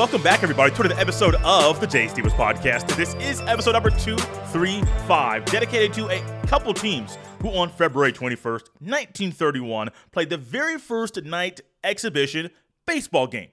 Welcome back, everybody, to another episode of the Jay Stevens Podcast. This is episode number 235, dedicated to a couple teams who on February 21st, 1931, played the very first night exhibition baseball game.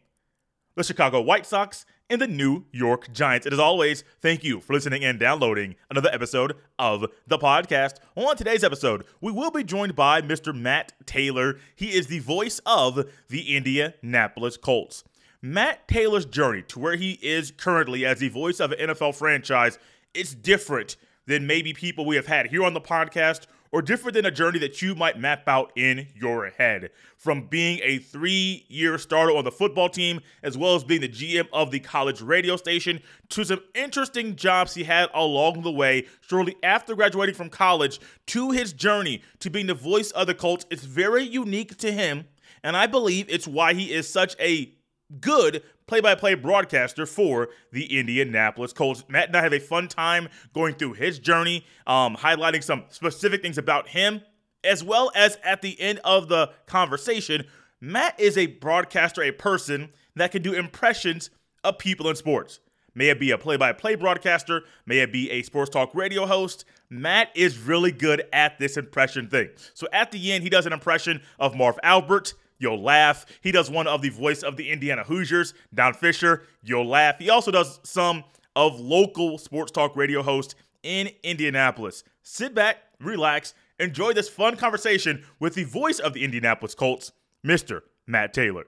The Chicago White Sox and the New York Giants. And as always, thank you for listening and downloading another episode of the podcast. On today's episode, we will be joined by Mr. Matt Taylor. He is the voice of the Indianapolis Colts. Matt Taylor's journey to where he is currently as the voice of an NFL franchise is different than maybe people we have had here on the podcast, or different than a journey that you might map out in your head. From being a 3-year starter on the football team, as well as being the GM of the college radio station, to some interesting jobs he had along the way, shortly after graduating from college, to his journey to being the voice of the Colts. It's very unique to him, and I believe it's why he is such a good play-by-play broadcaster for the Indianapolis Colts. Matt and I have a fun time going through his journey, highlighting some specific things about him, as well as at the end of the conversation, Matt is a broadcaster, a person that can do impressions of people in sports. May it be a play-by-play broadcaster, may it be a sports talk radio host, Matt is really good at this impression thing. So at the end, he does an impression of Marv Albert. You'll laugh. He does one of the voice of the Indiana Hoosiers, Don Fischer. You'll laugh. He also does some of local sports talk radio hosts in Indianapolis. Sit back, relax, enjoy this fun conversation with the voice of the Indianapolis Colts, Mr. Matt Taylor.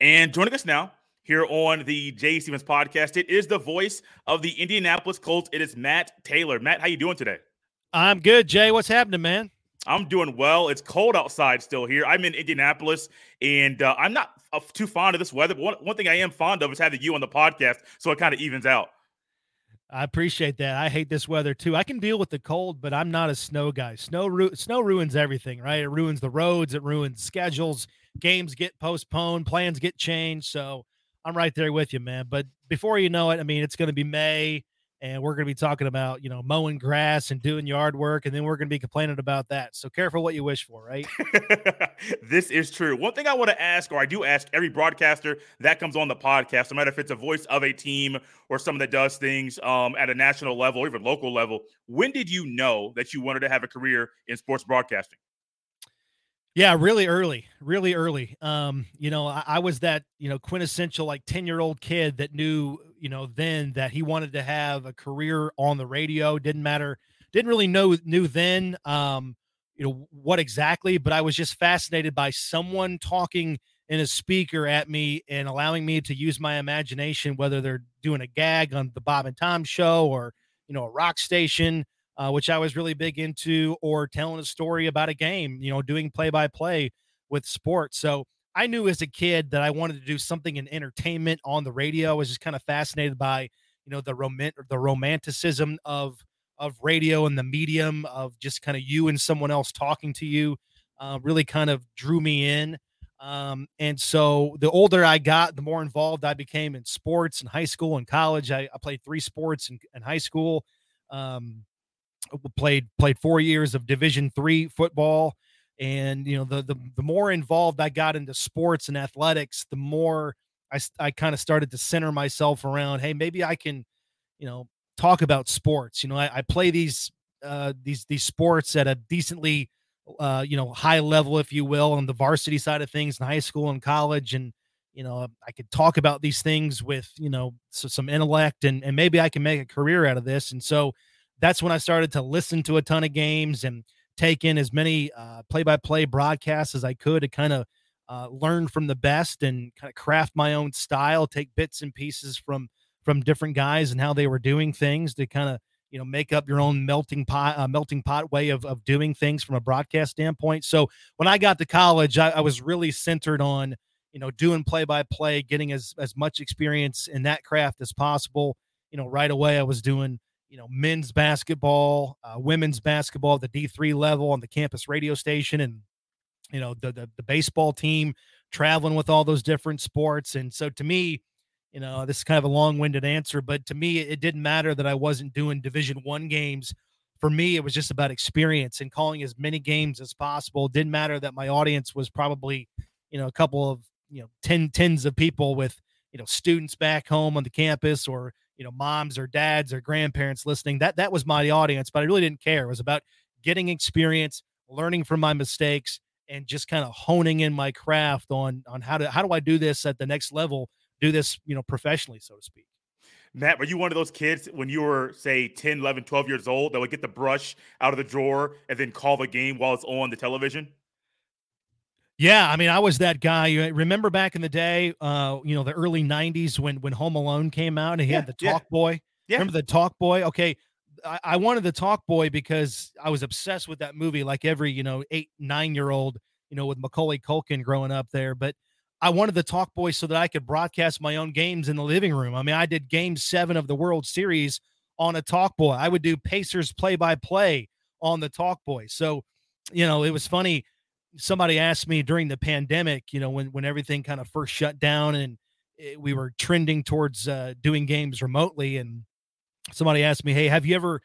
And joining us now here on the Jay Stevens Podcast, it is the voice of the Indianapolis Colts. It is Matt Taylor. Matt, how you doing today? I'm good, Jay. What's happening, man? I'm doing well. It's cold outside still here. I'm in Indianapolis, and I'm not too fond of this weather. But one thing I am fond of is having you on the podcast, so it kind of evens out. I appreciate that. I hate this weather, too. I can deal with the cold, but I'm not a snow guy. Snow ruins everything, right? It ruins the roads. It ruins schedules. Games get postponed. Plans get changed. So I'm right there with you, man. But before you know it, I mean, it's going to be May. And we're going to be talking about, you know, mowing grass and doing yard work. And then we're going to be complaining about that. So careful what you wish for, right? This is true. One thing I want to ask, or I do ask every broadcaster that comes on the podcast, no matter if it's a voice of a team or someone that does things at a national level, or even local level, when did you know that you wanted to have a career in sports broadcasting? Yeah, really early. You know, I was that, you know, quintessential like 10-year-old kid that knew, you know, then that he wanted to have a career on the radio. Didn't matter. Didn't really knew then, you know, what exactly, but I was just fascinated by someone talking in a speaker at me and allowing me to use my imagination, whether they're doing a gag on the Bob and Tom show or, you know, a rock station, which I was really big into, or telling a story about a game, you know, doing play-by-play with sports. So I knew as a kid that I wanted to do something in entertainment on the radio. I was just kind of fascinated by, you know, the romanticism of radio and the medium of just kind of you and someone else talking to you, really kind of drew me in. And so the older I got, the more involved I became in sports in high school and college. I played 3 sports in high school, played 4 years of Division III football. And, you know, the more involved I got into sports and athletics, the more I kind of started to center myself around, hey, maybe I can, you know, talk about sports. You know, I play these sports at a decently, you know, high level, if you will, on the varsity side of things in high school and college. And, you know, I could talk about these things with, you know, so some intellect, and maybe I can make a career out of this. And so that's when I started to listen to a ton of games and take in as many play-by-play broadcasts as I could to kind of learn from the best and kind of craft my own style, take bits and pieces from different guys and how they were doing things to kind of, you know, make up your own melting pot way of doing things from a broadcast standpoint. So when I got to college, I was really centered on, you know, doing play-by-play, getting as much experience in that craft as possible. You know, right away I was doing, you know, men's basketball, women's basketball at the D3 level on the campus radio station, and, you know, the baseball team, traveling with all those different sports. And so to me, you know, this is kind of a long-winded answer, but to me, it didn't matter that I wasn't doing Division I games for me, it was just about experience and calling as many games as possible. It didn't matter that my audience was probably, you know, a couple of, you know, tens of people with, you know, students back home on the campus or, you know, moms or dads or grandparents listening. That was my audience, but I really didn't care. It was about getting experience, learning from my mistakes, and just kind of honing in my craft on how do I do this at the next level, do this, you know, professionally, so to speak. Matt, were you one of those kids when you were, say, 10, 11, 12 years old that would get the brush out of the drawer and then call the game while it's on the television? Yeah, I mean, I was that guy. You remember back in the day, you know, the early 90s when Home Alone came out and he had the Talk Boy? Yeah. Remember the Talk Boy? Okay, I wanted the Talk Boy because I was obsessed with that movie like every, you know, 8-9-year-old, you know, with Macaulay Culkin growing up there. But I wanted the Talk Boy so that I could broadcast my own games in the living room. I mean, I did Game 7 of the World Series on a Talk Boy. I would do Pacers play-by-play on the Talk Boy. So, you know, it was funny. Somebody asked me during the pandemic, you know, when everything kind of first shut down and we were trending towards doing games remotely. And somebody asked me, hey, have you ever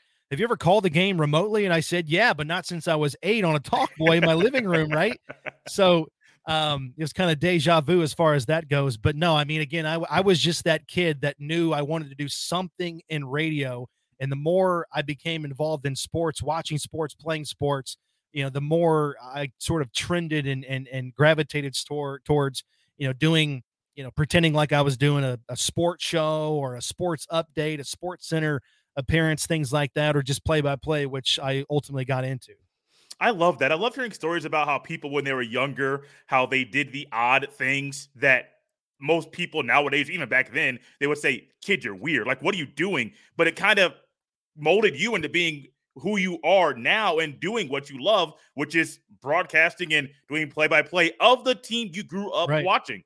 called a game remotely? And I said, yeah, but not since I was 8 on a Talk Boy in my living room. Right. So, it was kind of deja vu as far as that goes, but no, I mean, again, I was just that kid that knew I wanted to do something in radio. And the more I became involved in sports, watching sports, playing sports, you know, the more I sort of trended and gravitated towards, you know, doing, you know, pretending like I was doing a sports show or a sports update, a sports center appearance, things like that, or just play by play, which I ultimately got into. I love that. I love hearing stories about how people, when they were younger, how they did the odd things that most people nowadays, even back then, they would say, kid, you're weird. Like, what are you doing? But it kind of molded you into being who you are now and doing what you love, which is broadcasting and doing play-by-play of the team you grew up watching.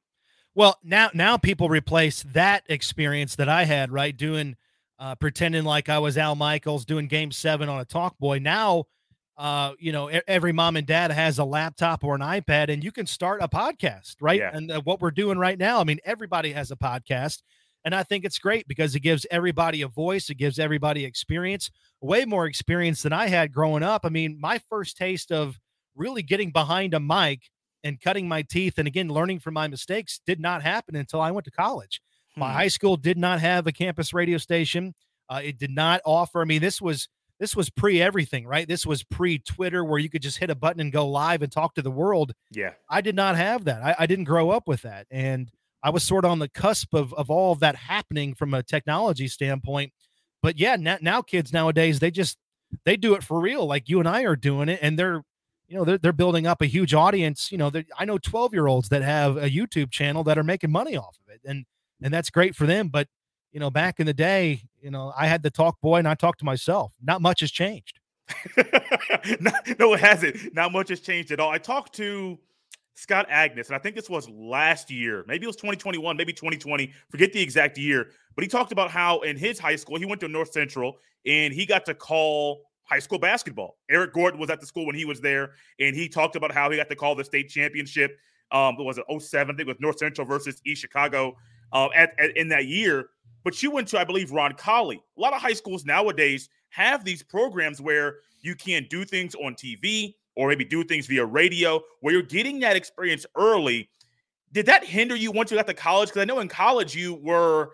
Well, now people replace that experience that I had, right, doing pretending like I was Al Michaels doing Game 7 on a Talk Boy. Now, you know, every mom and dad has a laptop or an iPad, and you can start a podcast, right? Yeah. And what we're doing right now, I mean, everybody has a podcast. And I think it's great because it gives everybody a voice. It gives everybody experience, way more experience than I had growing up. I mean, my first taste of really getting behind a mic and cutting my teeth and, again, learning from my mistakes did not happen until I went to college. My high school did not have a campus radio station. It did not offer. I mean, this was pre-everything, right? This was pre-Twitter where you could just hit a button and go live and talk to the world. Yeah. I did not have that. I didn't grow up with that. And I was sort of on the cusp of all of that happening from a technology standpoint. But yeah, now kids nowadays, they do it for real. Like you and I are doing it, and they're building up a huge audience. You know, I know 12-year-olds that have a YouTube channel that are making money off of it. And that's great for them. But, you know, back in the day, you know, I had the Talk Boy and I talked to myself. Not much has changed. No, it hasn't. Not much has changed at all. I talked to Scott Agnes, and I think this was last year. Maybe it was 2021, maybe 2020. Forget the exact year. But he talked about how in his high school, he went to North Central, and he got to call high school basketball. Eric Gordon was at the school when he was there, and he talked about how he got to call the state championship. It was an 2007, I think, with North Central versus East Chicago in that year. But she went to, I believe, Ron Colley. A lot of high schools nowadays have these programs where you can do things on TV, or maybe do things via radio, where you're getting that experience early. Did that hinder you once you got to college? Because I know in college you were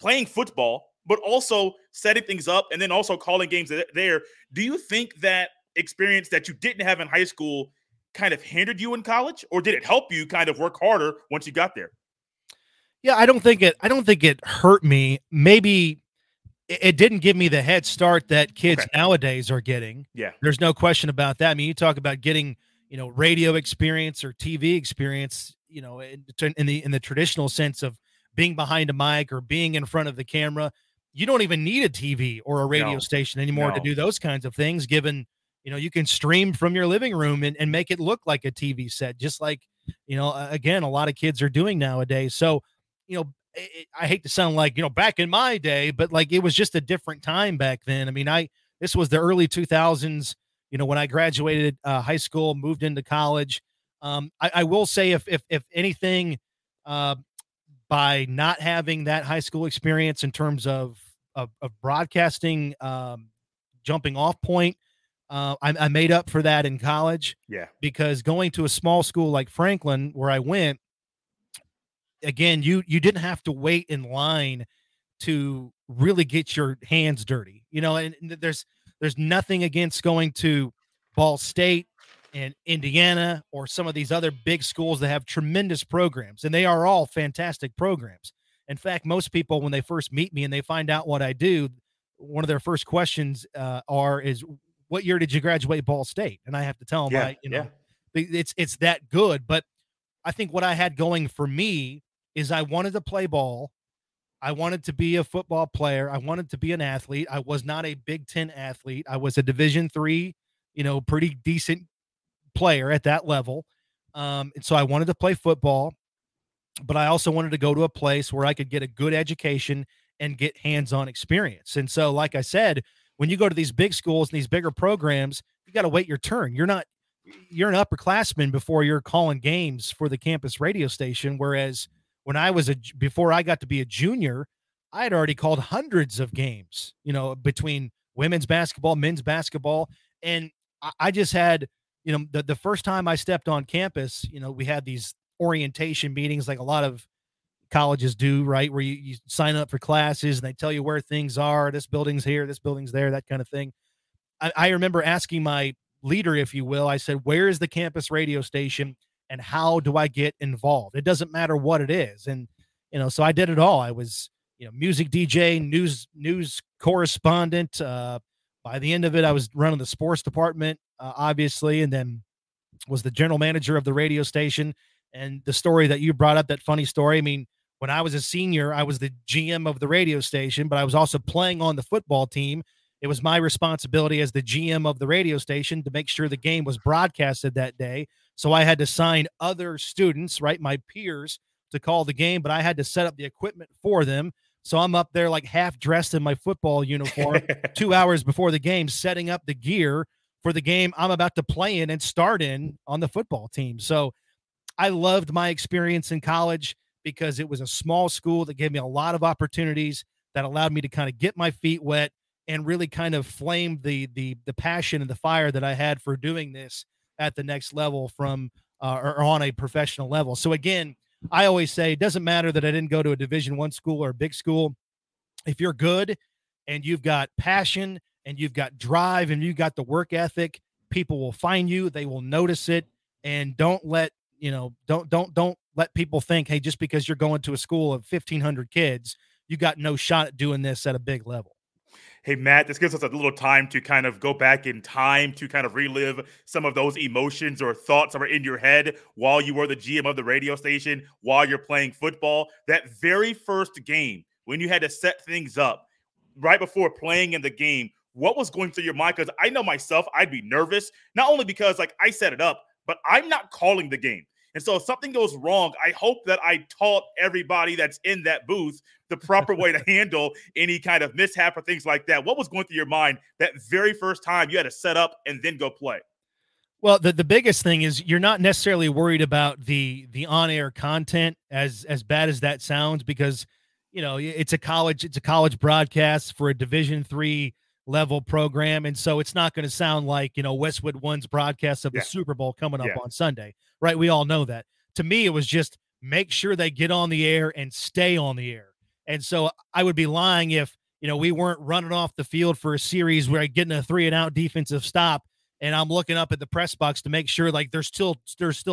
playing football, but also setting things up and then also calling games there. Do you think that experience that you didn't have in high school kind of hindered you in college, or did it help you kind of work harder once you got there? Yeah, I don't think it hurt me. Maybe it didn't give me the head start that kids nowadays are getting. Yeah. There's no question about that. I mean, you talk about getting, you know, radio experience or TV experience, you know, in the traditional sense of being behind a mic or being in front of the camera. You don't even need a TV or a radio station anymore to do those kinds of things, given, you know, you can stream from your living room and make it look like a TV set, just like, you know, again, a lot of kids are doing nowadays. So, you know, I hate to sound like, you know, back in my day, but like it was just a different time back then. I mean, this was the early 2000s, you know, when I graduated high school, moved into college. I will say if anything, by not having that high school experience in terms of broadcasting, jumping off point. I made up for that in college. Yeah. Because going to a small school like Franklin, where I went, again, you didn't have to wait in line to really get your hands dirty. You know, and there's nothing against going to Ball State and Indiana or some of these other big schools that have tremendous programs, and they are all fantastic programs. In fact, most people, when they first meet me and they find out what I do, one of their first questions is, what year did you graduate Ball State? And I have to tell them, it's that good. But I think what I had going for me is I wanted to play ball. I wanted to be a football player. I wanted to be an athlete. I was not a Big Ten athlete. I was a Division III, pretty decent player at that level. And so I wanted to play football, but I also wanted to go to a place where I could get a good education and get hands-on experience. And so, like I said, when you go to these big schools and these bigger programs, you got to wait your turn. You're an upperclassman before you're calling games for the campus radio station. Whereas when I was before I got to be a junior, I had already called hundreds of games, between women's basketball, men's basketball. And I just had, the first time I stepped on campus, we had these orientation meetings like a lot of colleges do, right? Where you sign up for classes and they tell you where things are. This building's here, this building's there, that kind of thing. I remember asking my leader, if you will, I said, where is the campus radio station and how do I get involved? It doesn't matter what it is. And, so I did it all. I was, music DJ, news correspondent. By the end of it, I was running the sports department, obviously, and then was the general manager of the radio station. And the story that you brought up, that funny story, I mean, when I was a senior, I was the GM of the radio station, but I was also playing on the football team. It was my responsibility as the GM of the radio station to make sure the game was broadcasted that day. So I had to sign other students, right, my peers, to call the game, but I had to set up the equipment for them. So I'm up there like half dressed in my football uniform 2 hours before the game, setting up the gear for the game I'm about to play in and start in on the football team. So I loved my experience in college because it was a small school that gave me a lot of opportunities that allowed me to kind of get my feet wet and really kind of flame the passion and the fire that I had for doing this at the next level from or on a professional level. So again, I always say it doesn't matter that I didn't go to a Division I school or a big school. If you're good and you've got passion and you've got drive and you've got the work ethic, people will find you. They will notice it. And don't let don't let people think, hey, just because you're going to a school of 1,500 kids, you got no shot at doing this at a big level. Hey, Matt, this gives us a little time to kind of go back in time to kind of relive some of those emotions or thoughts that were in your head while you were the GM of the radio station, while you're playing football. That very first game, when you had to set things up right before playing in the game, what was going through your mind? Because I know myself, I'd be nervous, not only because like I set it up, but I'm not calling the game. And so if something goes wrong, I hope that I taught everybody that's in that booth the proper way to handle any kind of mishap or things like that. What was going through your mind that very first time you had to set up and then go play? Well, the biggest thing is you're not necessarily worried about the on-air content, as bad as that sounds, because, it's a college broadcast for a Division III level program. And so it's not going to sound like, Westwood One's broadcast of the Super Bowl coming up on Sunday, right? We all know that. To me, it was just make sure they get on the air and stay on the air. And so I would be lying if, we weren't running off the field for a series where I get in a 3-and-out defensive stop and I'm looking up at the press box to make sure like there's still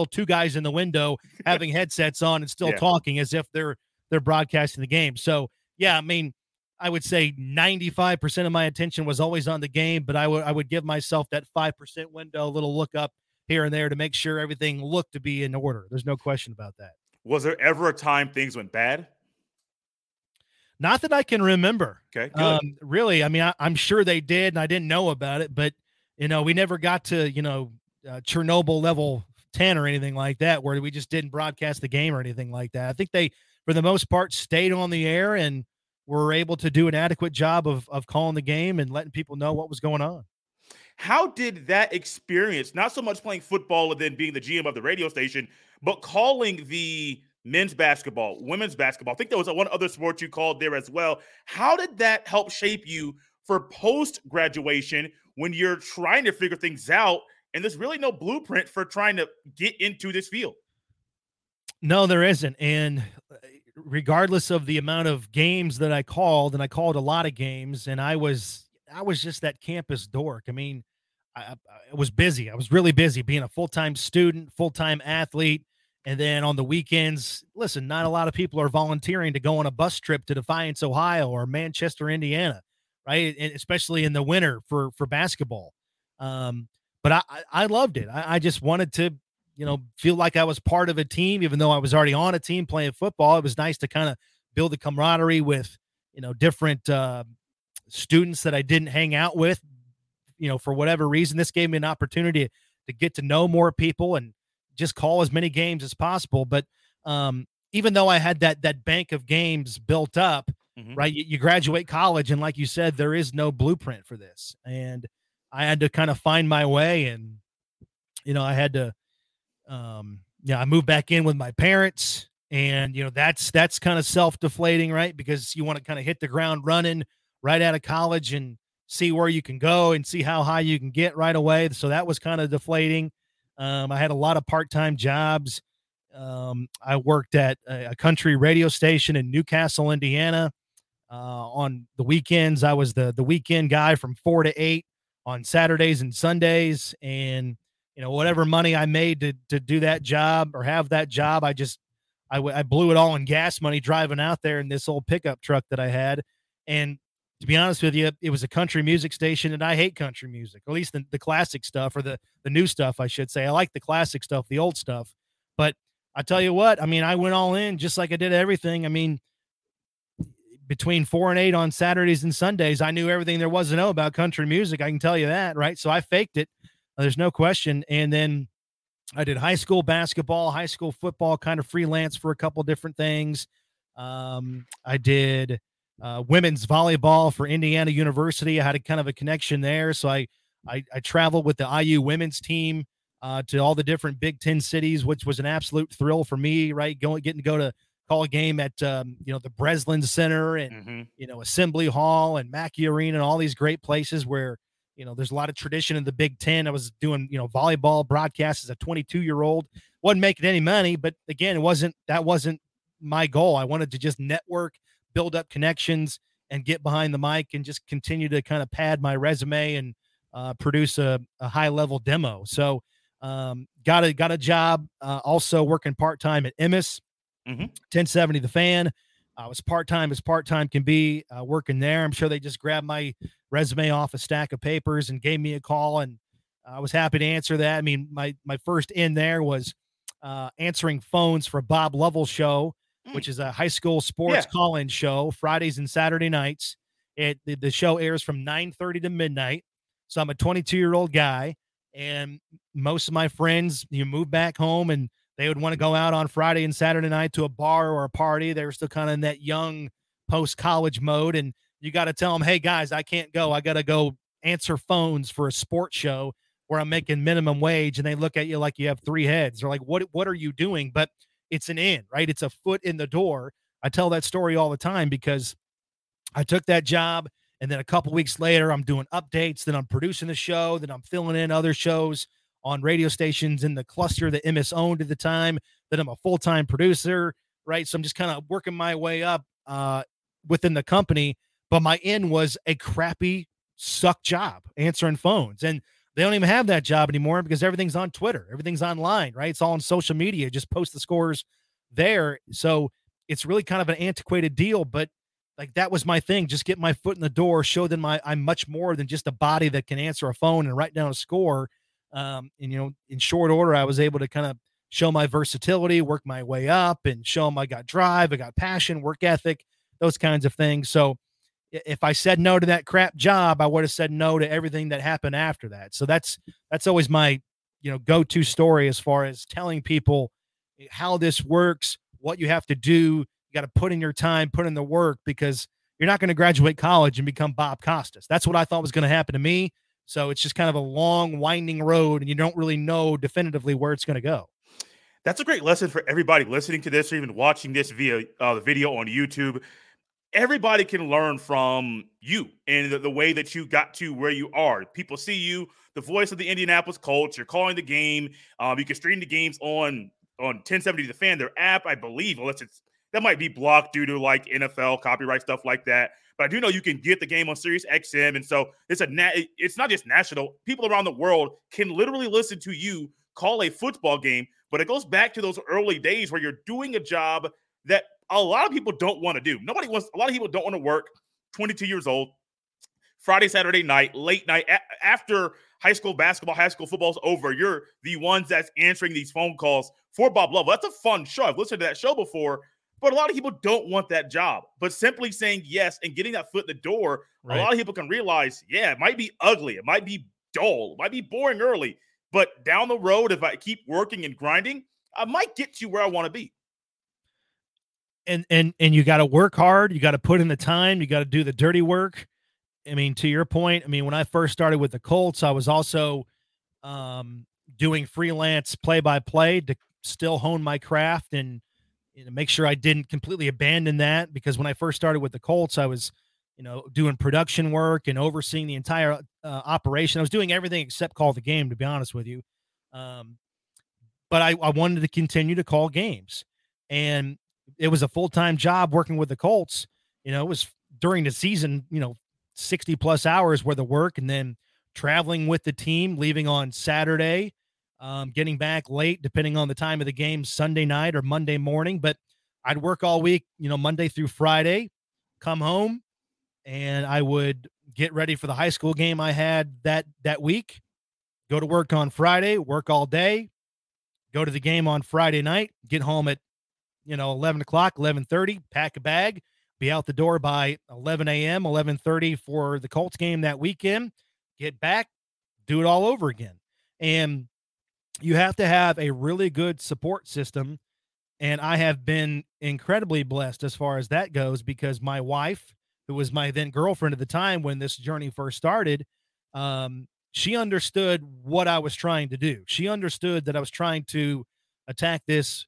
two guys in the window having headsets on and still talking as if they're broadcasting the game. So, yeah, I mean, I would say 95% of my attention was always on the game, but I would give myself that 5% window, a little look up here and there to make sure everything looked to be in order. There's no question about that. Was there ever a time things went bad? Not that I can remember. Okay, good. Really, I mean, I'm sure they did, and I didn't know about it, but, we never got to, Chernobyl level 10 or anything like that, where we just didn't broadcast the game or anything like that. I think they, for the most part, stayed on the air and were able to do an adequate job of calling the game and letting people know what was going on. How did that experience, not so much playing football and then being the GM of the radio station, but calling the men's basketball, women's basketball, I think there was one other sport you called there as well. How did that help shape you for post-graduation when you're trying to figure things out, and there's really no blueprint for trying to get into this field. No, there isn't. And regardless of the amount of games that I called, and I called a lot of games, and I was just that campus dork. I mean, I was busy. I was really busy being a full-time student, full-time athlete. And then on the weekends, listen, not a lot of people are volunteering to go on a bus trip to Defiance, Ohio or Manchester, Indiana, right? And especially in the winter for basketball. But I loved it. I just wanted to, you know, feel like I was part of a team, even though I was already on a team playing football. It was nice to kind of build a camaraderie with, you know, different students that I didn't hang out with, you know, for whatever reason. This gave me an opportunity to get to know more people and just call as many games as possible. But even though I had that bank of games built up, mm-hmm. right, you graduate college, and like you said, there is no blueprint for this. And I had to kind of find my way, and, you know, I had to, I moved back in with my parents, and, you know, that's kind of self-deflating, right? Because you want to kind of hit the ground running right out of college and see where you can go and see how high you can get right away. So that was kind of deflating. I had a lot of part-time jobs. I worked at a country radio station in Newcastle, Indiana. On the weekends, I was the weekend guy from 4 to 8 on Saturdays and Sundays. And, you know, whatever money I made to do that job or have that job, I blew it all in gas money driving out there in this old pickup truck that I had. And to be honest with you, it was a country music station, and I hate country music, or at least the classic stuff, or the new stuff, I should say. I like the classic stuff, the old stuff. But I tell you what, I mean, I went all in just like I did everything. I mean, between 4 and 8 on Saturdays and Sundays, I knew everything there was to know about country music. I can tell you that, right? So I faked it. There's no question. And then I did high school basketball, high school football, kind of freelance for a couple different things. I did women's volleyball for Indiana University. I had a kind of a connection there. So I traveled with the IU women's team to all the different Big Ten cities, which was an absolute thrill for me, right? Getting to go to call a game at, the Breslin Center and, mm-hmm. you know, Assembly Hall and Mackey Arena and all these great places where, you know, there's a lot of tradition in the Big Ten. I was doing, you know, volleyball broadcasts as a 22-year-old. Wasn't making any money, but again, that wasn't my goal. I wanted to just network, build up connections, and get behind the mic and just continue to kind of pad my resume and produce a high-level demo. So got a job also working part-time at Emmis, mm-hmm. 1070 The Fan. I was part-time can be working there. I'm sure they just grabbed my resume off a stack of papers and gave me a call, and I was happy to answer that. I mean, my first in there was answering phones for Bob Lovell show, which is a high school sports call-in show, Fridays and Saturday nights. The show airs from 9:30 to midnight. So I'm a 22-year-old guy, and most of my friends, you move back home, and they would want to go out on Friday and Saturday night to a bar or a party. They were still kind of in that young post-college mode, and you got to tell them, hey, guys, I can't go. I got to go answer phones for a sports show where I'm making minimum wage, and they look at you like you have three heads. They're like, what are you doing? But it's an in, right? It's a foot in the door. I tell that story all the time because I took that job, and then a couple weeks later, I'm doing updates, then I'm producing the show, then I'm filling in other shows on radio stations in the cluster that Emmis owned at the time, that I'm a full-time producer, right? So I'm just kind of working my way up within the company, but my in was a crappy suck job answering phones. And they don't even have that job anymore because everything's on Twitter. Everything's online, right? It's all on social media. Just post the scores there. So it's really kind of an antiquated deal, but like that was my thing. Just get my foot in the door, show them I'm much more than just a body that can answer a phone and write down a score. And, you know, in short order, I was able to kind of show my versatility, work my way up, and show them I got drive, I got passion, work ethic, those kinds of things. So if I said no to that crap job, I would have said no to everything that happened after that. So that's always my, you know, go-to story as far as telling people how this works, what you have to do. You got to put in your time, put in the work, because you're not going to graduate college and become Bob Costas. That's what I thought was going to happen to me. So it's just kind of a long, winding road, and you don't really know definitively where it's going to go. That's a great lesson for everybody listening to this or even watching this via the video on YouTube. everybody can learn from you and the way that you got to where you are. People see you, the voice of the Indianapolis Colts. You're calling the game. You can stream the games on 1070 The Fan, their app, I believe, unless it's that might be blocked due to like NFL copyright stuff like that. But I do know you can get the game on SiriusXM, and so it's it's not just national. People around the world can literally listen to you call a football game. But it goes back to those early days where you're doing a job that a lot of people don't want to do. A lot of people don't want to work. 22 years old, Friday, Saturday night, late night after high school basketball, high school football's over. You're the ones that's answering these phone calls for Bob Lovell. That's a fun show. I've listened to that show before. But a lot of people don't want that job. But simply saying yes and getting that foot in the door, right. A lot of people can realize, yeah, it might be ugly. It might be dull. It might be boring early. But down the road, if I keep working and grinding, I might get to where I want to be. And you got to work hard. You got to put in the time. You got to do the dirty work. I mean, to your point, I mean, when I first started with the Colts, I was also doing freelance play-by-play to still hone my craft and make sure I didn't completely abandon that, because when I first started with the Colts, I was, doing production work and overseeing the entire operation. I was doing everything except call the game, to be honest with you. But I wanted to continue to call games, and it was a full-time job working with the Colts. It was during the season, 60 plus hours worth of work, and then traveling with the team, leaving on Saturday, getting back late, depending on the time of the game, Sunday night or Monday morning. But I'd work all week, Monday through Friday, come home, and I would get ready for the high school game I had that week, go to work on Friday, work all day, go to the game on Friday night, get home at, 11 o'clock, 11:30, pack a bag, be out the door by 11 a.m., 11:30 for the Colts game that weekend, get back, do it all over again. And you have to have a really good support system, and I have been incredibly blessed as far as that goes, because my wife, who was my then girlfriend at the time when this journey first started, she understood what I was trying to do. She understood that I was trying to attack this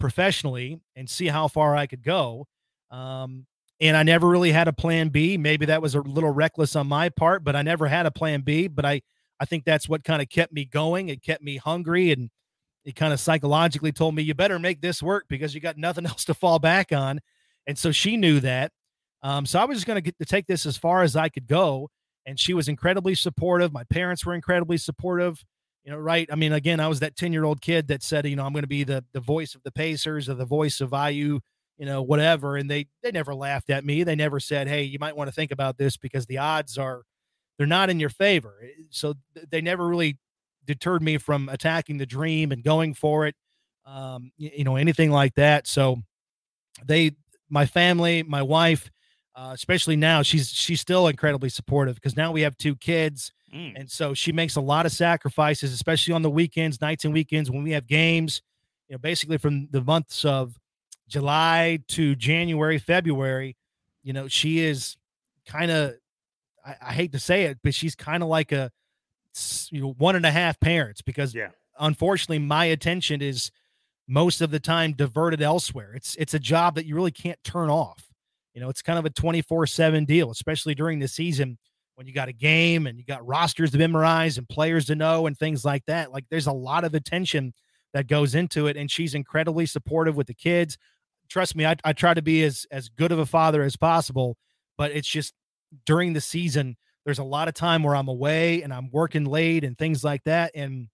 professionally and see how far I could go. And I never really had a plan B. Maybe that was a little reckless on my part, but I never had a plan B. But I think that's what kind of kept me going. It kept me hungry, and it kind of psychologically told me, you better make this work because you got nothing else to fall back on. And so she knew that. So I was just going to get to take this as far as I could go. And she was incredibly supportive. My parents were incredibly supportive, right. I mean, again, I was that 10-year-old kid that said, I'm going to be the voice of the Pacers or the voice of IU, whatever. And they never laughed at me. They never said, hey, you might want to think about this because the odds are, they're not in your favor. So they never really deterred me from attacking the dream and going for it, anything like that. So my family, my wife, especially now, she's still incredibly supportive because now we have two kids. And so she makes a lot of sacrifices, especially on the weekends, nights and weekends when we have games, basically from the months of July to January, February, she is kind of, I hate to say it, but she's kind of like a, one and a half parents, because unfortunately my attention is most of the time diverted elsewhere. It's a job that you really can't turn off. It's kind of a 24/7 deal, especially during the season when you got a game and you got rosters to memorize and players to know and things like that. Like, there's a lot of attention that goes into it. And she's incredibly supportive with the kids. Trust me, I try to be as good of a father as possible, but it's just, during the season, there's a lot of time where I'm away and I'm working late and things like that. And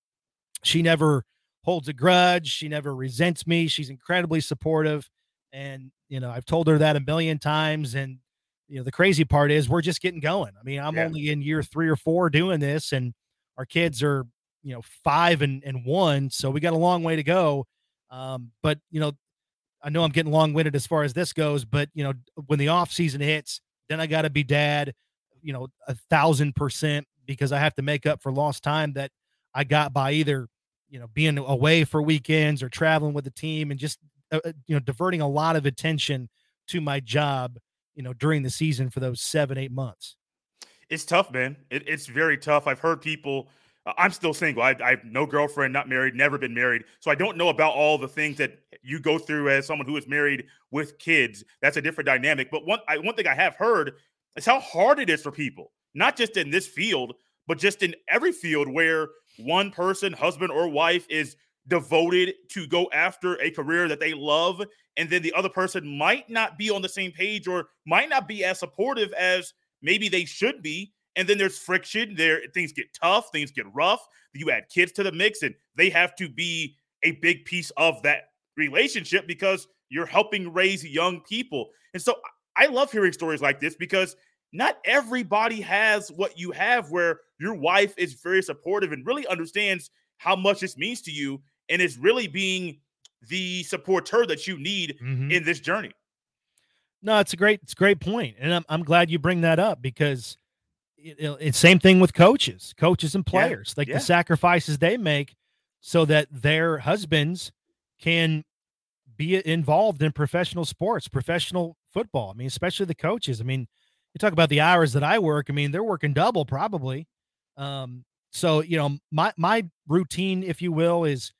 she never holds a grudge. She never resents me. She's incredibly supportive. And, I've told her that a million times. And, the crazy part is we're just getting going. I mean, I'm only in year 3 or 4 doing this, and our kids are, 5 and 1. So we got a long way to go. But, I know I'm getting long-winded as far as this goes, but, when the off season hits, then I got to be dad, 1,000%, because I have to make up for lost time that I got by either, being away for weekends or traveling with the team and just, diverting a lot of attention to my job, during the season for those 7, 8 months. It's tough, man. It's very tough. I've heard people I'm still single. I have no girlfriend, not married, never been married. So I don't know about all the things that you go through as someone who is married with kids. That's a different dynamic. But one thing I have heard is how hard it is for people, not just in this field, but just in every field where one person, husband or wife, is devoted to go after a career that they love. And then the other person might not be on the same page or might not be as supportive as maybe they should be. And then there's friction there. Things get tough. Things get rough. You add kids to the mix and they have to be a big piece of that relationship because you're helping raise young people. And so I love hearing stories like this because not everybody has what you have where your wife is very supportive and really understands how much this means to you and is really being the supporter that you need in this journey. No, it's a great point. And I'm glad you bring that up because it's same thing with coaches and players, the sacrifices they make so that their husbands can be involved in professional sports, professional football. I mean, especially the coaches. I mean, you talk about the hours that I work. I mean, they're working double probably. So, my routine, if you will, is,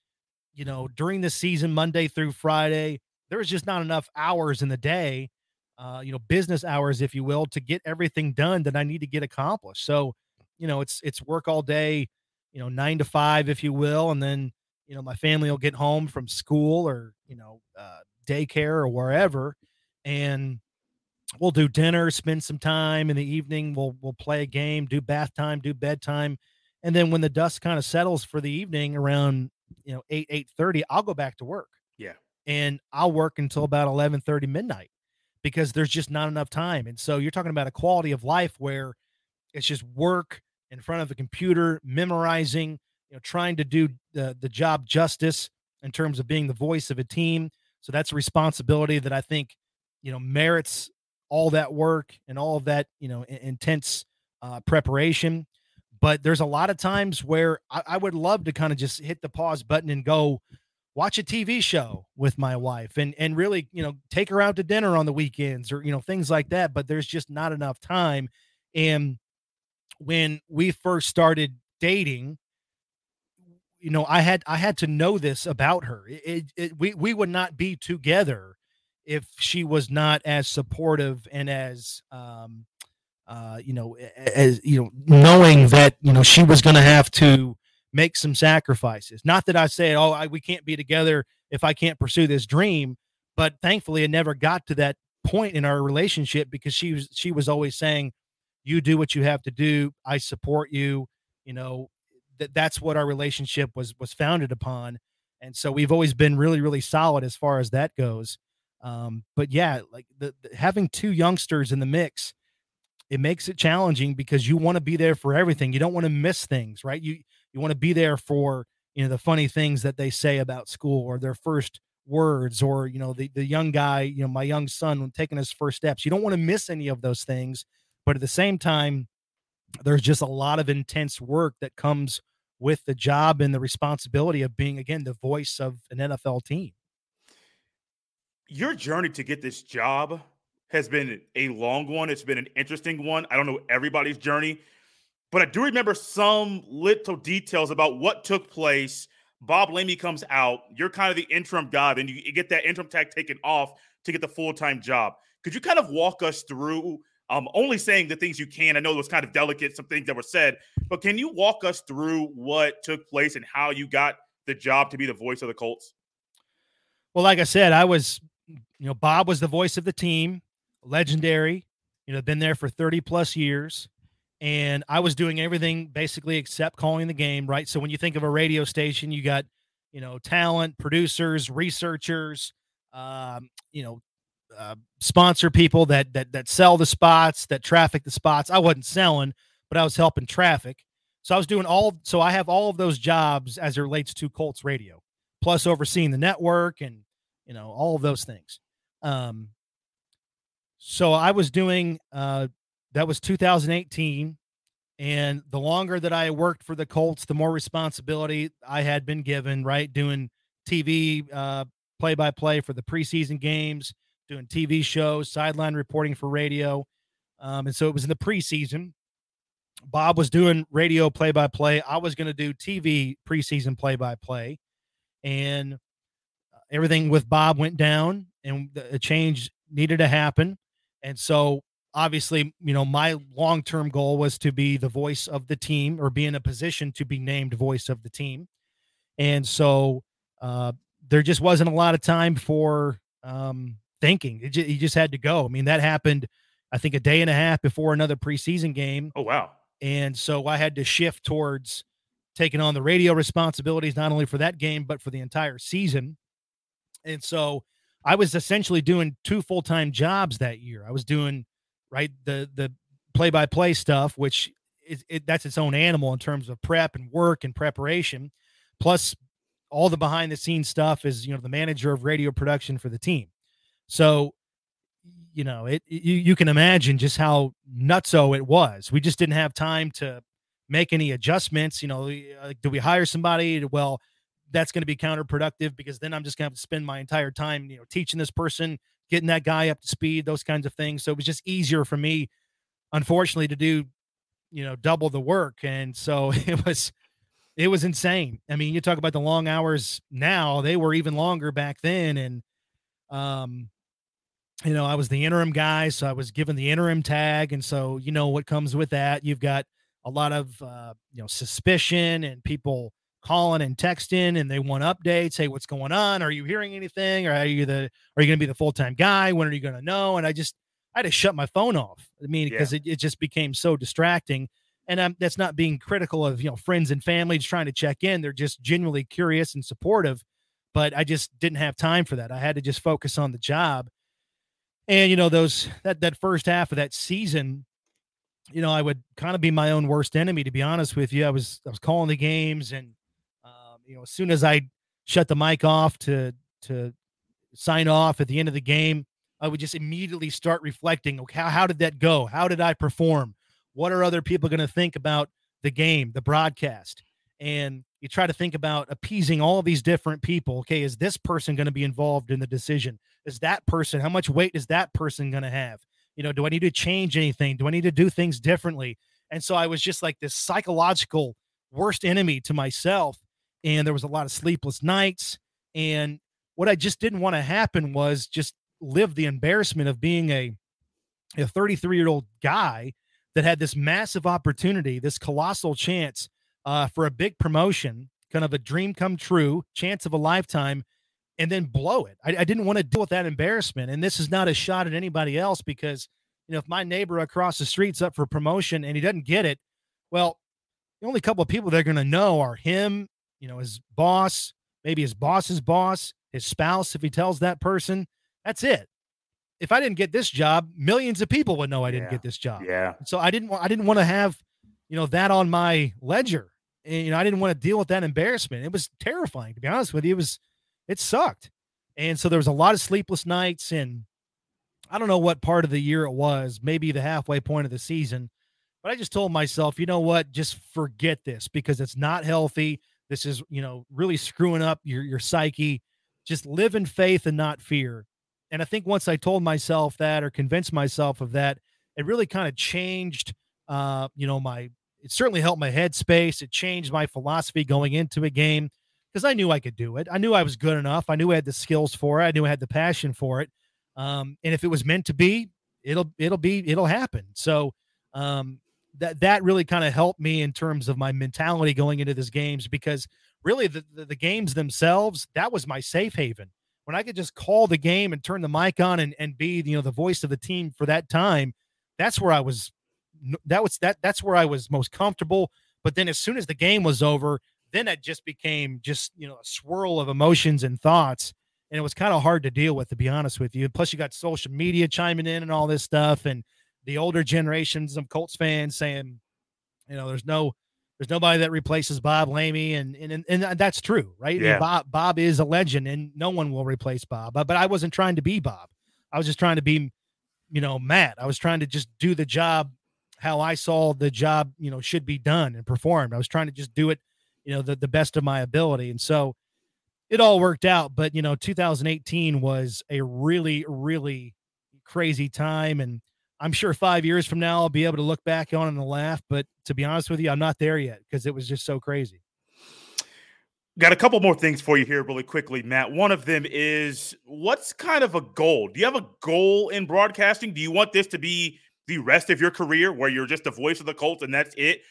during the season, Monday through Friday, there's just not enough hours in the day, business hours, if you will, to get everything done that I need to get accomplished. So, it's work all day, 9 to 5, if you will. And then, my family will get home from school or, daycare or wherever. And we'll do dinner, spend some time in the evening. We'll play a game, do bath time, do bedtime. And then when the dust kind of settles for the evening around, 8:30, I'll go back to work. Yeah. And I'll work until about 11:30 midnight because there's just not enough time. And so you're talking about a quality of life where it's just work in front of a computer, memorizing, trying to do the job justice in terms of being the voice of a team. So that's a responsibility that I think, merits all that work and all of that, intense preparation. But there's a lot of times where I would love to kind of just hit the pause button and go watch a TV show with my wife and really, take her out to dinner on the weekends or, things like that. But there's just not enough time. And when we first started dating, I had to know this about her. We would not be together if she was not as supportive and as, knowing that, she was going to have to make some sacrifices. Not that I said, we can't be together if I can't pursue this dream, but thankfully it never got to that point in our relationship because she was always saying, you do what you have to do. I support you. That's what our relationship was founded upon. And so we've always been really, really solid as far as that goes. But yeah, like having two youngsters in the mix, it makes it challenging because you want to be there for everything. You don't want to miss things, right? You want to be there for, the funny things that they say about school or their first words or, the young guy, my young son when taking his first steps. You don't want to miss any of those things, but at the same time, there's just a lot of intense work that comes with the job and the responsibility of being, again, the voice of an NFL team. Your journey to get this job has been a long one. It's been an interesting one. I don't know everybody's journey, but I do remember some little details about what took place. Bob Lamey comes out. You're kind of the interim guy, and you get that interim tag taken off to get the full-time job. Could you kind of walk us through, only saying the things you can? I know it was kind of delicate, some things that were said, but can you walk us through what took place and how you got the job to be the voice of the Colts? Well, like I said, I was, Bob was the voice of the team. Legendary, been there for 30 plus years. And I was doing everything basically except calling the game, right? So when you think of a radio station, you got, talent, producers, researchers, sponsor people that sell the spots, that traffic the spots. I wasn't selling, but I was helping traffic. So I was doing so I have all of those jobs as it relates to Colts radio, plus overseeing the network and, all of those things. So I was doing, that was 2018, and the longer that I worked for the Colts, the more responsibility I had been given, right? Doing TV play-by-play for the preseason games, doing TV shows, sideline reporting for radio. And so it was in the preseason. Bob was doing radio play-by-play. I was going to do TV preseason play-by-play. And everything with Bob went down, and a change needed to happen. And so, obviously, you know, my long-term goal was to be the voice of the team, or be in a position to be named voice of the team. And so there just wasn't a lot of time for thinking. You just had to go. I mean, that happened, I think, a day and a half before another preseason game. Oh, wow. And so I had to shift towards taking on the radio responsibilities, not only for that game, but for the entire season. And so I was essentially doing two full-time jobs that year. I was doing, right, the play-by-play stuff, which is, that's its own animal in terms of prep and work and preparation. Plus, all the behind-the-scenes stuff is, you know, the manager of radio production for the team. So, you know, you can imagine just how nutso it was. We just didn't have time to make any adjustments. You know, like, do we hire somebody? Well, that's going to be counterproductive, because then I'm just going to have to spend my entire time, you know, teaching this person, getting that guy up to speed, those kinds of things. So it was just easier for me, unfortunately, to do, you know, double the work. And so it was insane. I mean, you talk about the long hours now, they were even longer back then. And, you know, I was the interim guy, so I was given the interim tag. And so, you know, what comes with that, you've got a lot of, you know, suspicion and people calling and texting, and they want updates. Hey, what's going on? Are you hearing anything? Or are you going to be the full-time guy? When are you going to know? And I just shut my phone off. I mean, because it just became so distracting. And that's not being critical of, you know, friends and family just trying to check in. They're just genuinely curious and supportive, but I just didn't have time for that. I had to just focus on the job. And, you know, that first half of that season, you know, I would kind of be my own worst enemy, to be honest with you. I was calling the games, and you know, as soon as I shut the mic off to sign off at the end of the game, I would just immediately start reflecting, okay, how did that go? How did I perform? What are other people going to think about the game, the broadcast? And you try to think about appeasing all of these different people. Okay, is this person going to be involved in the decision? Is that person, how much weight is that person going to have? You know, do I need to change anything? Do I need to do things differently? And so I was just like this psychological worst enemy to myself. And there was a lot of sleepless nights. And what I just didn't want to happen was just live the embarrassment of being a 33-year-old guy that had this massive opportunity, this colossal chance for a big promotion, kind of a dream come true, chance of a lifetime, and then blow it. I didn't want to deal with that embarrassment. And this is not a shot at anybody else, because, you know, if my neighbor across the street's up for promotion and he doesn't get it, well, the only couple of people they're going to know are him, you know, his boss, maybe his boss's boss, his spouse, if he tells that person. That's it. If I didn't get this job, millions of people would know I didn't get this job. Yeah. So I didn't want to have, you know, that on my ledger. And, you know, I didn't want to deal with that embarrassment. It was terrifying, to be honest with you. It sucked. And so there was a lot of sleepless nights, and I don't know what part of the year it was, maybe the halfway point of the season, but I just told myself, you know what, just forget this, because it's not healthy. This is, you know, really screwing up your psyche. Just live in faith and not fear. And I think once I told myself that, or convinced myself of that, it really kind of changed, you know, it certainly helped my headspace. It changed my philosophy going into a game, because I knew I could do it. I knew I was good enough. I knew I had the skills for it. I knew I had the passion for it. And if it was meant to be, it'll happen. So, that really kind of helped me in terms of my mentality going into these games, because really the games themselves, that was my safe haven. When I could just call the game and turn the mic on and be, you know, the voice of the team for that time, that's where I was most comfortable. But then as soon as the game was over, then it just became just, you know, a swirl of emotions and thoughts. And it was kind of hard to deal with, to be honest with you. And plus, you got social media chiming in and all this stuff. And the older generations of Colts fans saying, you know, there's nobody that replaces Bob Lamey. And that's true, right? Yeah. I mean, Bob is a legend, and no one will replace Bob, but I wasn't trying to be Bob. I was just trying to be, you know, Matt. I was trying to just do the job how I saw the job, you know, should be done and performed. I was trying to just do it, you know, the best of my ability. And so it all worked out, but, you know, 2018 was a really, really crazy time. And I'm sure 5 years from now, I'll be able to look back on and laugh. But to be honest with you, I'm not there yet because it was just so crazy. Got a couple more things for you here really quickly, Matt. One of them is, what's kind of a goal? Do you have a goal in broadcasting? Do you want this to be the rest of your career where you're just the voice of the Colts and that's it?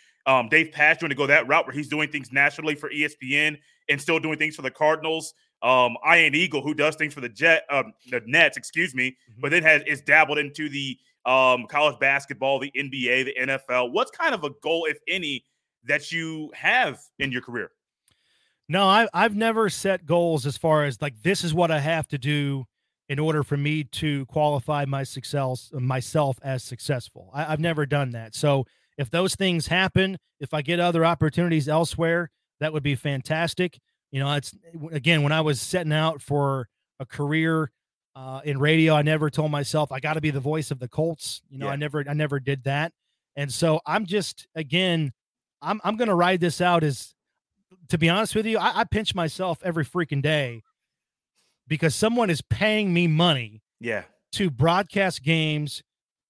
Dave Pash, you want to go that route where he's doing things nationally for ESPN and still doing things for the Cardinals? Ian Eagle, who does things for the Nets, mm-hmm. but then is dabbled into the college basketball, the NBA, the NFL. What's kind of a goal, if any, that you have in your career? No, I've never set goals as far as like, this is what I have to do in order for me to qualify myself as successful. I've never done that. So if those things happen, if I get other opportunities elsewhere, that would be fantastic. You know, it's, again, when I was setting out for a career in radio, I never told myself I got to be the voice of the Colts. You know, yeah. I never did that. And so I'm just, again, I'm going to ride this out as, to be honest with you, I pinch myself every freaking day because someone is paying me money to broadcast games,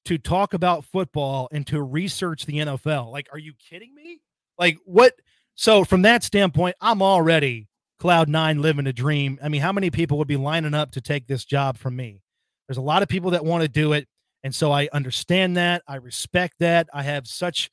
to talk about football, and to research the NFL. Like, are you kidding me? Like, what? So from that standpoint, I'm already cloud nine, living a dream. I mean, how many people would be lining up to take this job from me? There's a lot of people that want to do it. And so I understand that. I respect that. I have such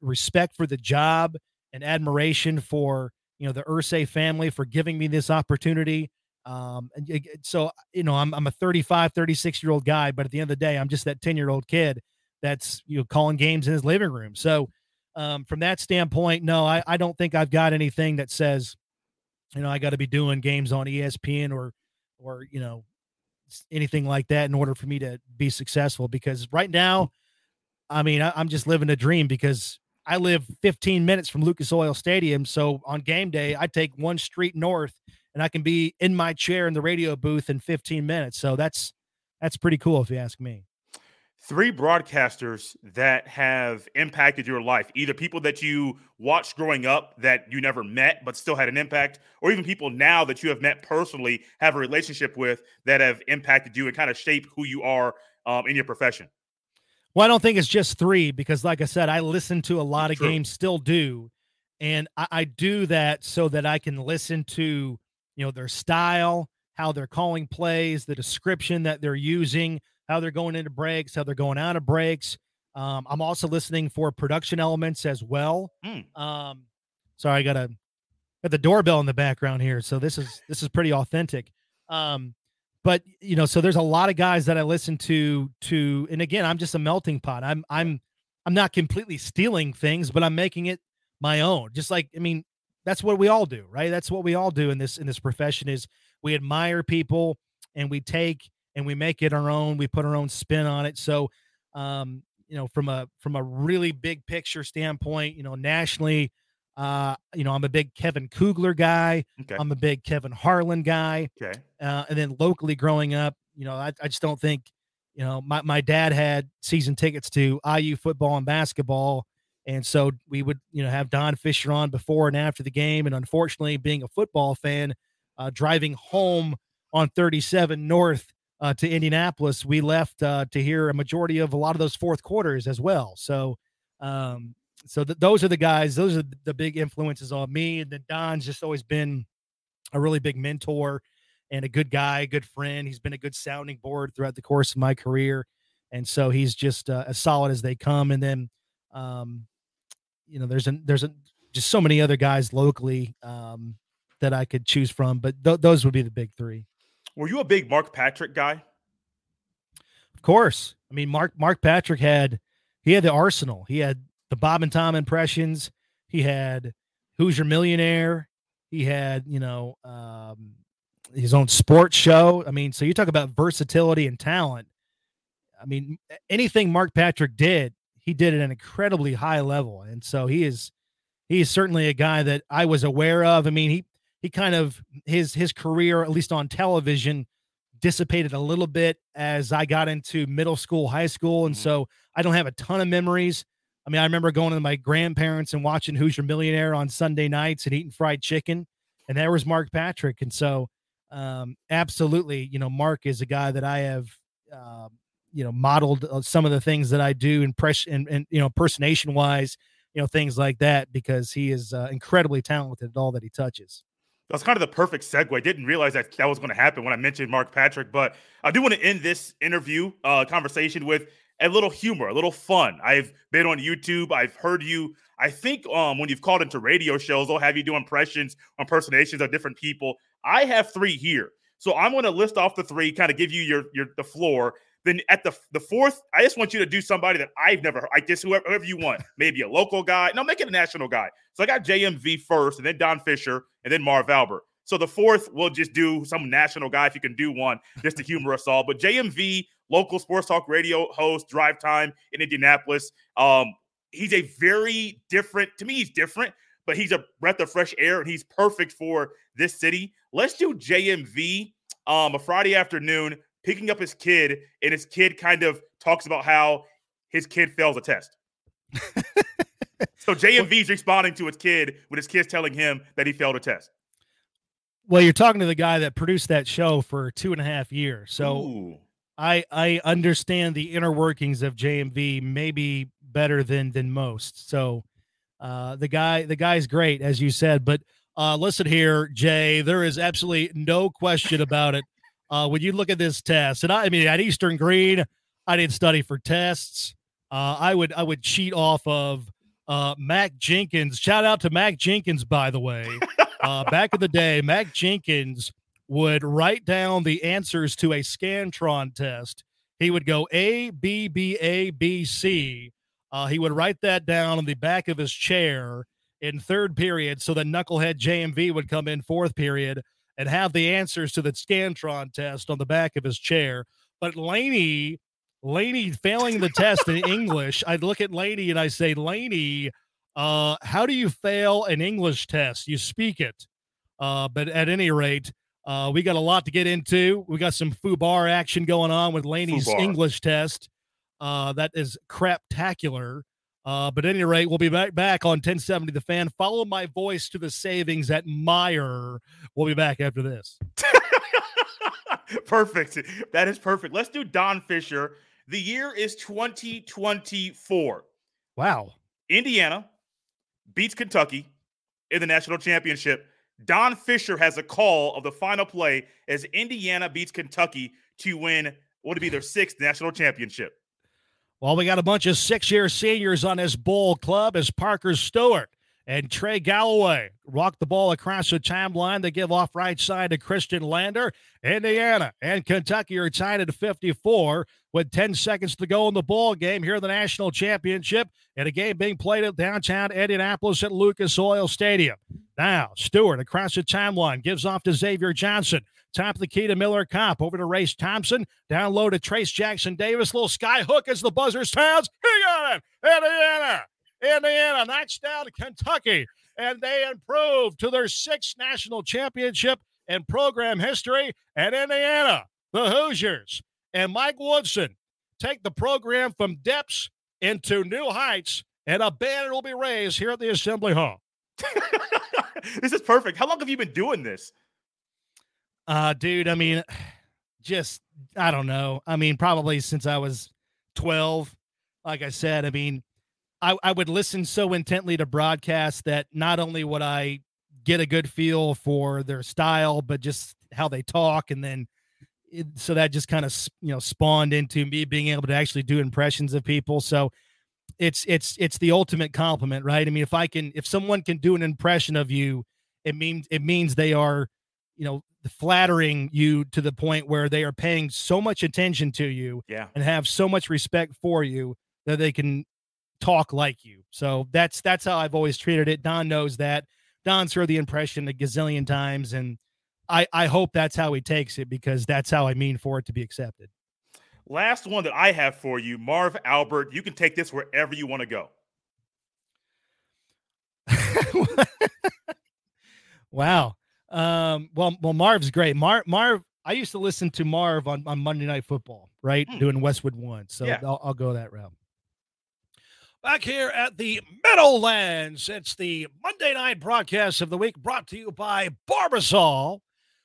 respect for the job and admiration for, you know, the Irsay family for giving me this opportunity. And so, you know, I'm a 35, 36-year-old guy, but at the end of the day, I'm just that 10-year-old kid that's, you know, calling games in his living room. So from that standpoint, no, I don't think I've got anything that says, you know, I got to be doing games on ESPN or, you know, anything like that in order for me to be successful. Because right now, I mean, I'm just living a dream because I live 15 minutes from Lucas Oil Stadium. So on game day, I take one street north and I can be in my chair in the radio booth in 15 minutes. So that's pretty cool if you ask me. Three broadcasters that have impacted your life, either people that you watched growing up that you never met but still had an impact, or even people now that you have met personally, have a relationship with, that have impacted you and kind of shaped who you are in your profession. Well, I don't think it's just three because, like I said, I listen to a lot of games, still do, and I do that so that I can listen to, you know, their style, how they're calling plays, the description that they're using, how they're going into breaks, how they're going out of breaks. I'm also listening for production elements as well. Sorry, I got the doorbell in the background here. So this is pretty authentic. But you know, so there's a lot of guys that I listen to, and again, I'm just a melting pot. I'm not completely stealing things, but I'm making it my own. Just like, I mean, that's what we all do, right? That's what we all do in this profession is we admire people and we take, and we make it our own. We put our own spin on it. So, you know, from a really big picture standpoint, you know, nationally, you know, I'm a big Kevin Kugler guy. Okay. I'm a big Kevin Harlan guy. Okay. And then locally growing up, you know, I just don't think, you know, my dad had season tickets to IU football and basketball. And so we would, you know, have Don Fischer on before and after the game. And unfortunately, being a football fan, driving home on 37 North, to Indianapolis, we left to hear a majority of a lot of those fourth quarters as well. So those are the guys, those are the big influences on me. And then Don's just always been a really big mentor and a good guy, a good friend. He's been a good sounding board throughout the course of my career. And so he's just as solid as they come. And then, you know, there's just so many other guys locally that I could choose from, but those would be the big three. Were you a big Mark Patrick guy? Of course. I mean, Mark Patrick had the arsenal. He had the Bob and Tom impressions. He had Who's Your Millionaire. He had, you know, his own sports show. I mean, so you talk about versatility and talent. I mean, anything Mark Patrick did, he did at an incredibly high level. And so he is certainly a guy that I was aware of. I mean, he kind of, his career, at least on television, dissipated a little bit as I got into middle school, high school. And so I don't have a ton of memories. I mean, I remember going to my grandparents and watching Who's Your Millionaire on Sunday nights and eating fried chicken. And there was Mark Patrick. And so absolutely, you know, Mark is a guy that I have you know, modeled some of the things that I do impression and you know, impersonation wise, you know, things like that, because he is incredibly talented at all that he touches. That's kind of the perfect segue. I didn't realize that that was going to happen when I mentioned Mark Patrick, but I do want to end this interview conversation with a little humor, a little fun. I've been on YouTube. I've heard you. I think when you've called into radio shows, they'll have you do impressions, impersonations of different people. I have three here. So I'm going to list off the three, kind of give you the floor. Then at the fourth, I just want you to do somebody that I've never heard. I guess whoever you want, maybe a local guy. No, make it a national guy. So I got JMV first, and then Don Fischer, and then Marv Albert. So the fourth, we'll just do some national guy if you can do one, just to humor us all. But JMV, local sports talk radio host, drive time in Indianapolis. He's a very different, to me, he's different, but he's a breath of fresh air, and he's perfect for this city. Let's do JMV a Friday afternoon, picking up his kid, and his kid kind of talks about how his kid fails a test. So JMV's responding to his kid with his kid's telling him that he failed a test. Well, you're talking to the guy that produced that show for 2.5 years. So I understand the inner workings of JMV maybe better than most. So the guy's great, as you said, but listen here, Jay, there is absolutely no question about it. When you look at this test, and I mean, at Eastern Green, I didn't study for tests. I would cheat off of Mac Jenkins. Shout out to Mac Jenkins, by the way. Back in the day, Mac Jenkins would write down the answers to a Scantron test. He would go A, B, A, B, C. He would write that down on the back of his chair in third period, so that knucklehead JMV would come in fourth period and have the answers to the Scantron test on the back of his chair. But Laney failing the test in English, I'd look at Laney and I say, Laney, how do you fail an English test? You speak it. But at any rate, we got a lot to get into. We got some foobar action going on with Laney's English test. That is craptacular. But at any rate, we'll be back on 1070 The Fan. Follow my voice to the savings at Meijer. We'll be back after this. Perfect. That is perfect. Let's do Don Fischer. The year is 2024. Wow. Indiana beats Kentucky in the national championship. Don Fischer has a call of the final play as Indiana beats Kentucky to win what would be their sixth national championship. Well, we got a bunch of six-year seniors on this bowl club as Parker Stewart and Trey Galloway rock the ball across the timeline. They give off right side to Christian Lander. Indiana and Kentucky are tied at 54 with 10 seconds to go in the ball game here in the national championship, and a game being played at downtown Indianapolis at Lucas Oil Stadium. Now, Stewart across the timeline gives off to Xavier Johnson. Top of the key to Miller Kopp. Over to Race Thompson. Down low to Trace Jackson Davis. Little sky hook as the buzzer sounds. He got it! Indiana knocks down Kentucky, and they improve to their sixth national championship in program history. And Indiana, the Hoosiers, and Mike Woodson take the program from depths into new heights, and a banner will be raised here at the Assembly Hall. This is perfect. How long have you been doing this? Dude, I mean, just, I don't know. I mean, probably since I was 12, like I said, I mean, I would listen so intently to broadcasts that not only would I get a good feel for their style, but just how they talk. And then, so that just kind of, you know, spawned into me being able to actually do impressions of people. So it's the ultimate compliment, right? I mean, if someone can do an impression of you, it means they are, you know, flattering you to the point where they are paying so much attention to you and have so much respect for you that they can talk like you. So that's how I've always treated it. Don knows that. Don's heard the impression a gazillion times, and I hope that's how he takes it, because that's how I mean for it to be accepted. Last one that I have for you, Marv Albert, you can take this wherever you want to go. Wow. Well, Marv's great. Marv, I used to listen to Marv on Monday Night Football, right? Doing Westwood One. So yeah. I'll go that route. Back here at the Meadowlands, it's the Monday night broadcast of the week, brought to you by Barbasol.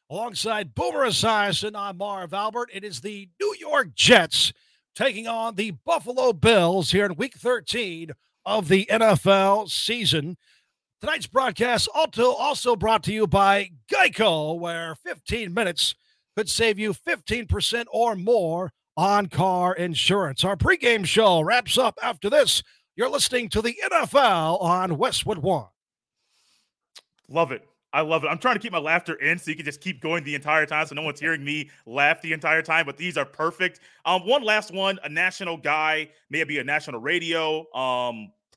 Alongside Boomer Esiason, I'm Marv Albert. It is the New York Jets taking on the Buffalo Bills here in Week 13 of the NFL season. Tonight's broadcast also brought to you by Geico, where 15 minutes could save you 15% or more on car insurance. Our pregame show wraps up after this. You're listening to the NFL on Westwood One. Love it. I love it. I'm trying to keep my laughter in so you can just keep going the entire time so no one's hearing me laugh the entire time, but these are perfect. One last one, a national guy, maybe a national radio,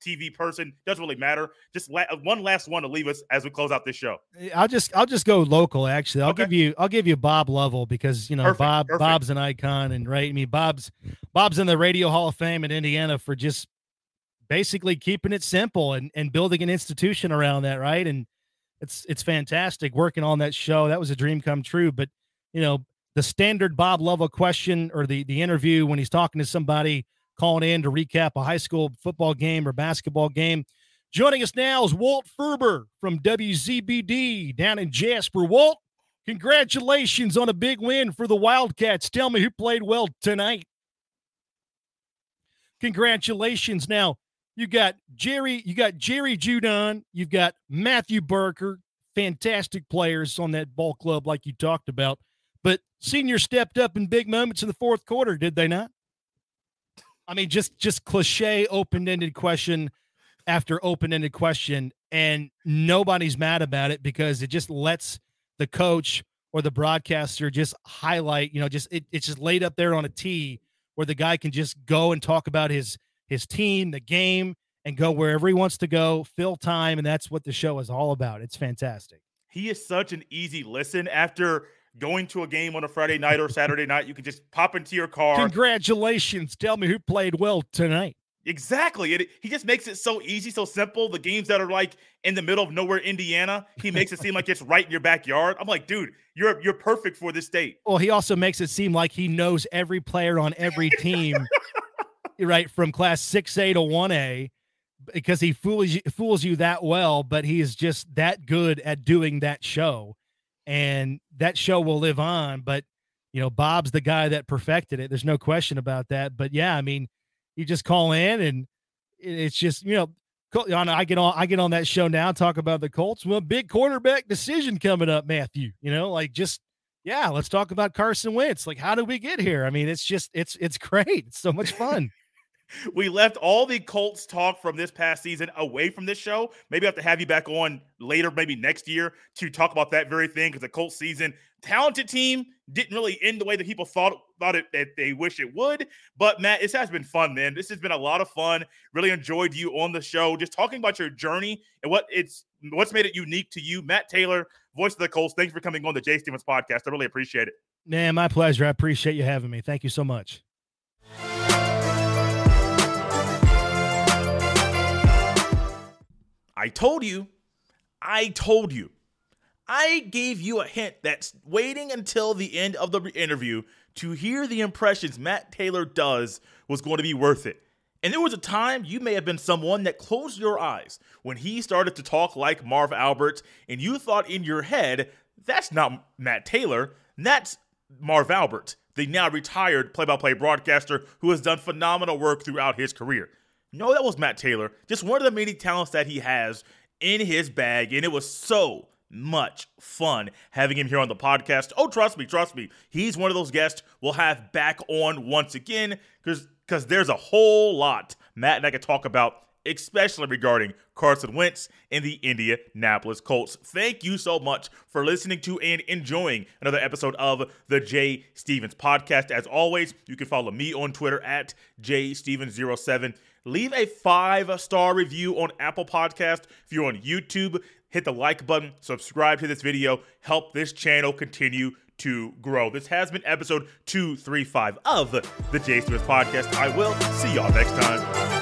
TV person, doesn't really matter. Just one last one to leave us as we close out this show. I'll just go local, actually. I'll give you Bob Lovell because, you know, perfect, Bob's an icon, and right, I mean, Bob's in the Radio Hall of Fame in Indiana for just basically keeping it simple and building an institution around that, right? And it's fantastic working on that show. That was a dream come true. But, you know, the standard Bob Lovell question or the interview when he's talking to somebody calling in to recap a high school football game or basketball game. Joining us now is Walt Ferber from WZBD down in Jasper. Walt, congratulations on a big win for the Wildcats. Tell me who played well tonight. Congratulations. Now, You got Jerry Judon. You've got Matthew Berker, fantastic players on that ball club like you talked about. But seniors stepped up in big moments in the fourth quarter, did they not? I mean, just cliche open-ended question after open-ended question, and nobody's mad about it because it just lets the coach or the broadcaster just highlight, you know, just it's just laid up there on a tee where the guy can just go and talk about his team, the game, and go wherever he wants to go, fill time, and that's what the show is all about. It's fantastic. He is such an easy listen. After going to a game on a Friday night or Saturday night, you can just pop into your car. Congratulations. Tell me who played well tonight. Exactly. He just makes it so easy, so simple. The games that are like in the middle of nowhere, Indiana, he makes it seem like it's right in your backyard. I'm like, dude, you're perfect for this state. Well, he also makes it seem like he knows every player on every team. Right, from class 6A to 1A, because he fools you that well, but he is just that good at doing that show, and that show will live on. But, you know, Bob's the guy that perfected it. There's no question about that. But yeah, I mean, you just call in, and it's just, you know, I get on that show now, talk about the Colts. Well, big quarterback decision coming up, Matthew. You know, like just. Yeah, let's talk about Carson Wentz. Like, how did we get here? I mean, it's just it's great. It's so much fun. We left all the Colts talk from this past season away from this show. Maybe I have to have you back on later, maybe next year, to talk about that very thing, because the Colts season, talented team, didn't really end the way that people thought it that they wish it would. But, Matt, this has been fun, man. This has been a lot of fun. Really enjoyed you on the show, just talking about your journey and what's made it unique to you. Matt Taylor, voice of the Colts, thanks for coming on the Jay Steffens podcast. I really appreciate it. Man, my pleasure. I appreciate you having me. Thank you so much. I told you, I gave you a hint that's waiting until the end of the interview to hear the impressions Matt Taylor does was going to be worth it. And there was a time you may have been someone that closed your eyes when he started to talk like Marv Albert, and you thought in your head, that's not Matt Taylor, that's Marv Albert, the now retired play-by-play broadcaster who has done phenomenal work throughout his career. No, that was Matt Taylor, just one of the many talents that he has in his bag, and it was so much fun having him here on the podcast. Oh, trust me, he's one of those guests we'll have back on once again, because there's a whole lot Matt and I could talk about, especially regarding Carson Wentz and the Indianapolis Colts. Thank you so much for listening to and enjoying another episode of the Jay Steffens podcast. As always, you can follow me on Twitter at JSteffens07. Leave a 5-star review on Apple Podcast. If you're on YouTube, hit the like button, subscribe to this video, help this channel continue to grow. This has been episode 235 of the Jay Steffens podcast. I will see y'all next time.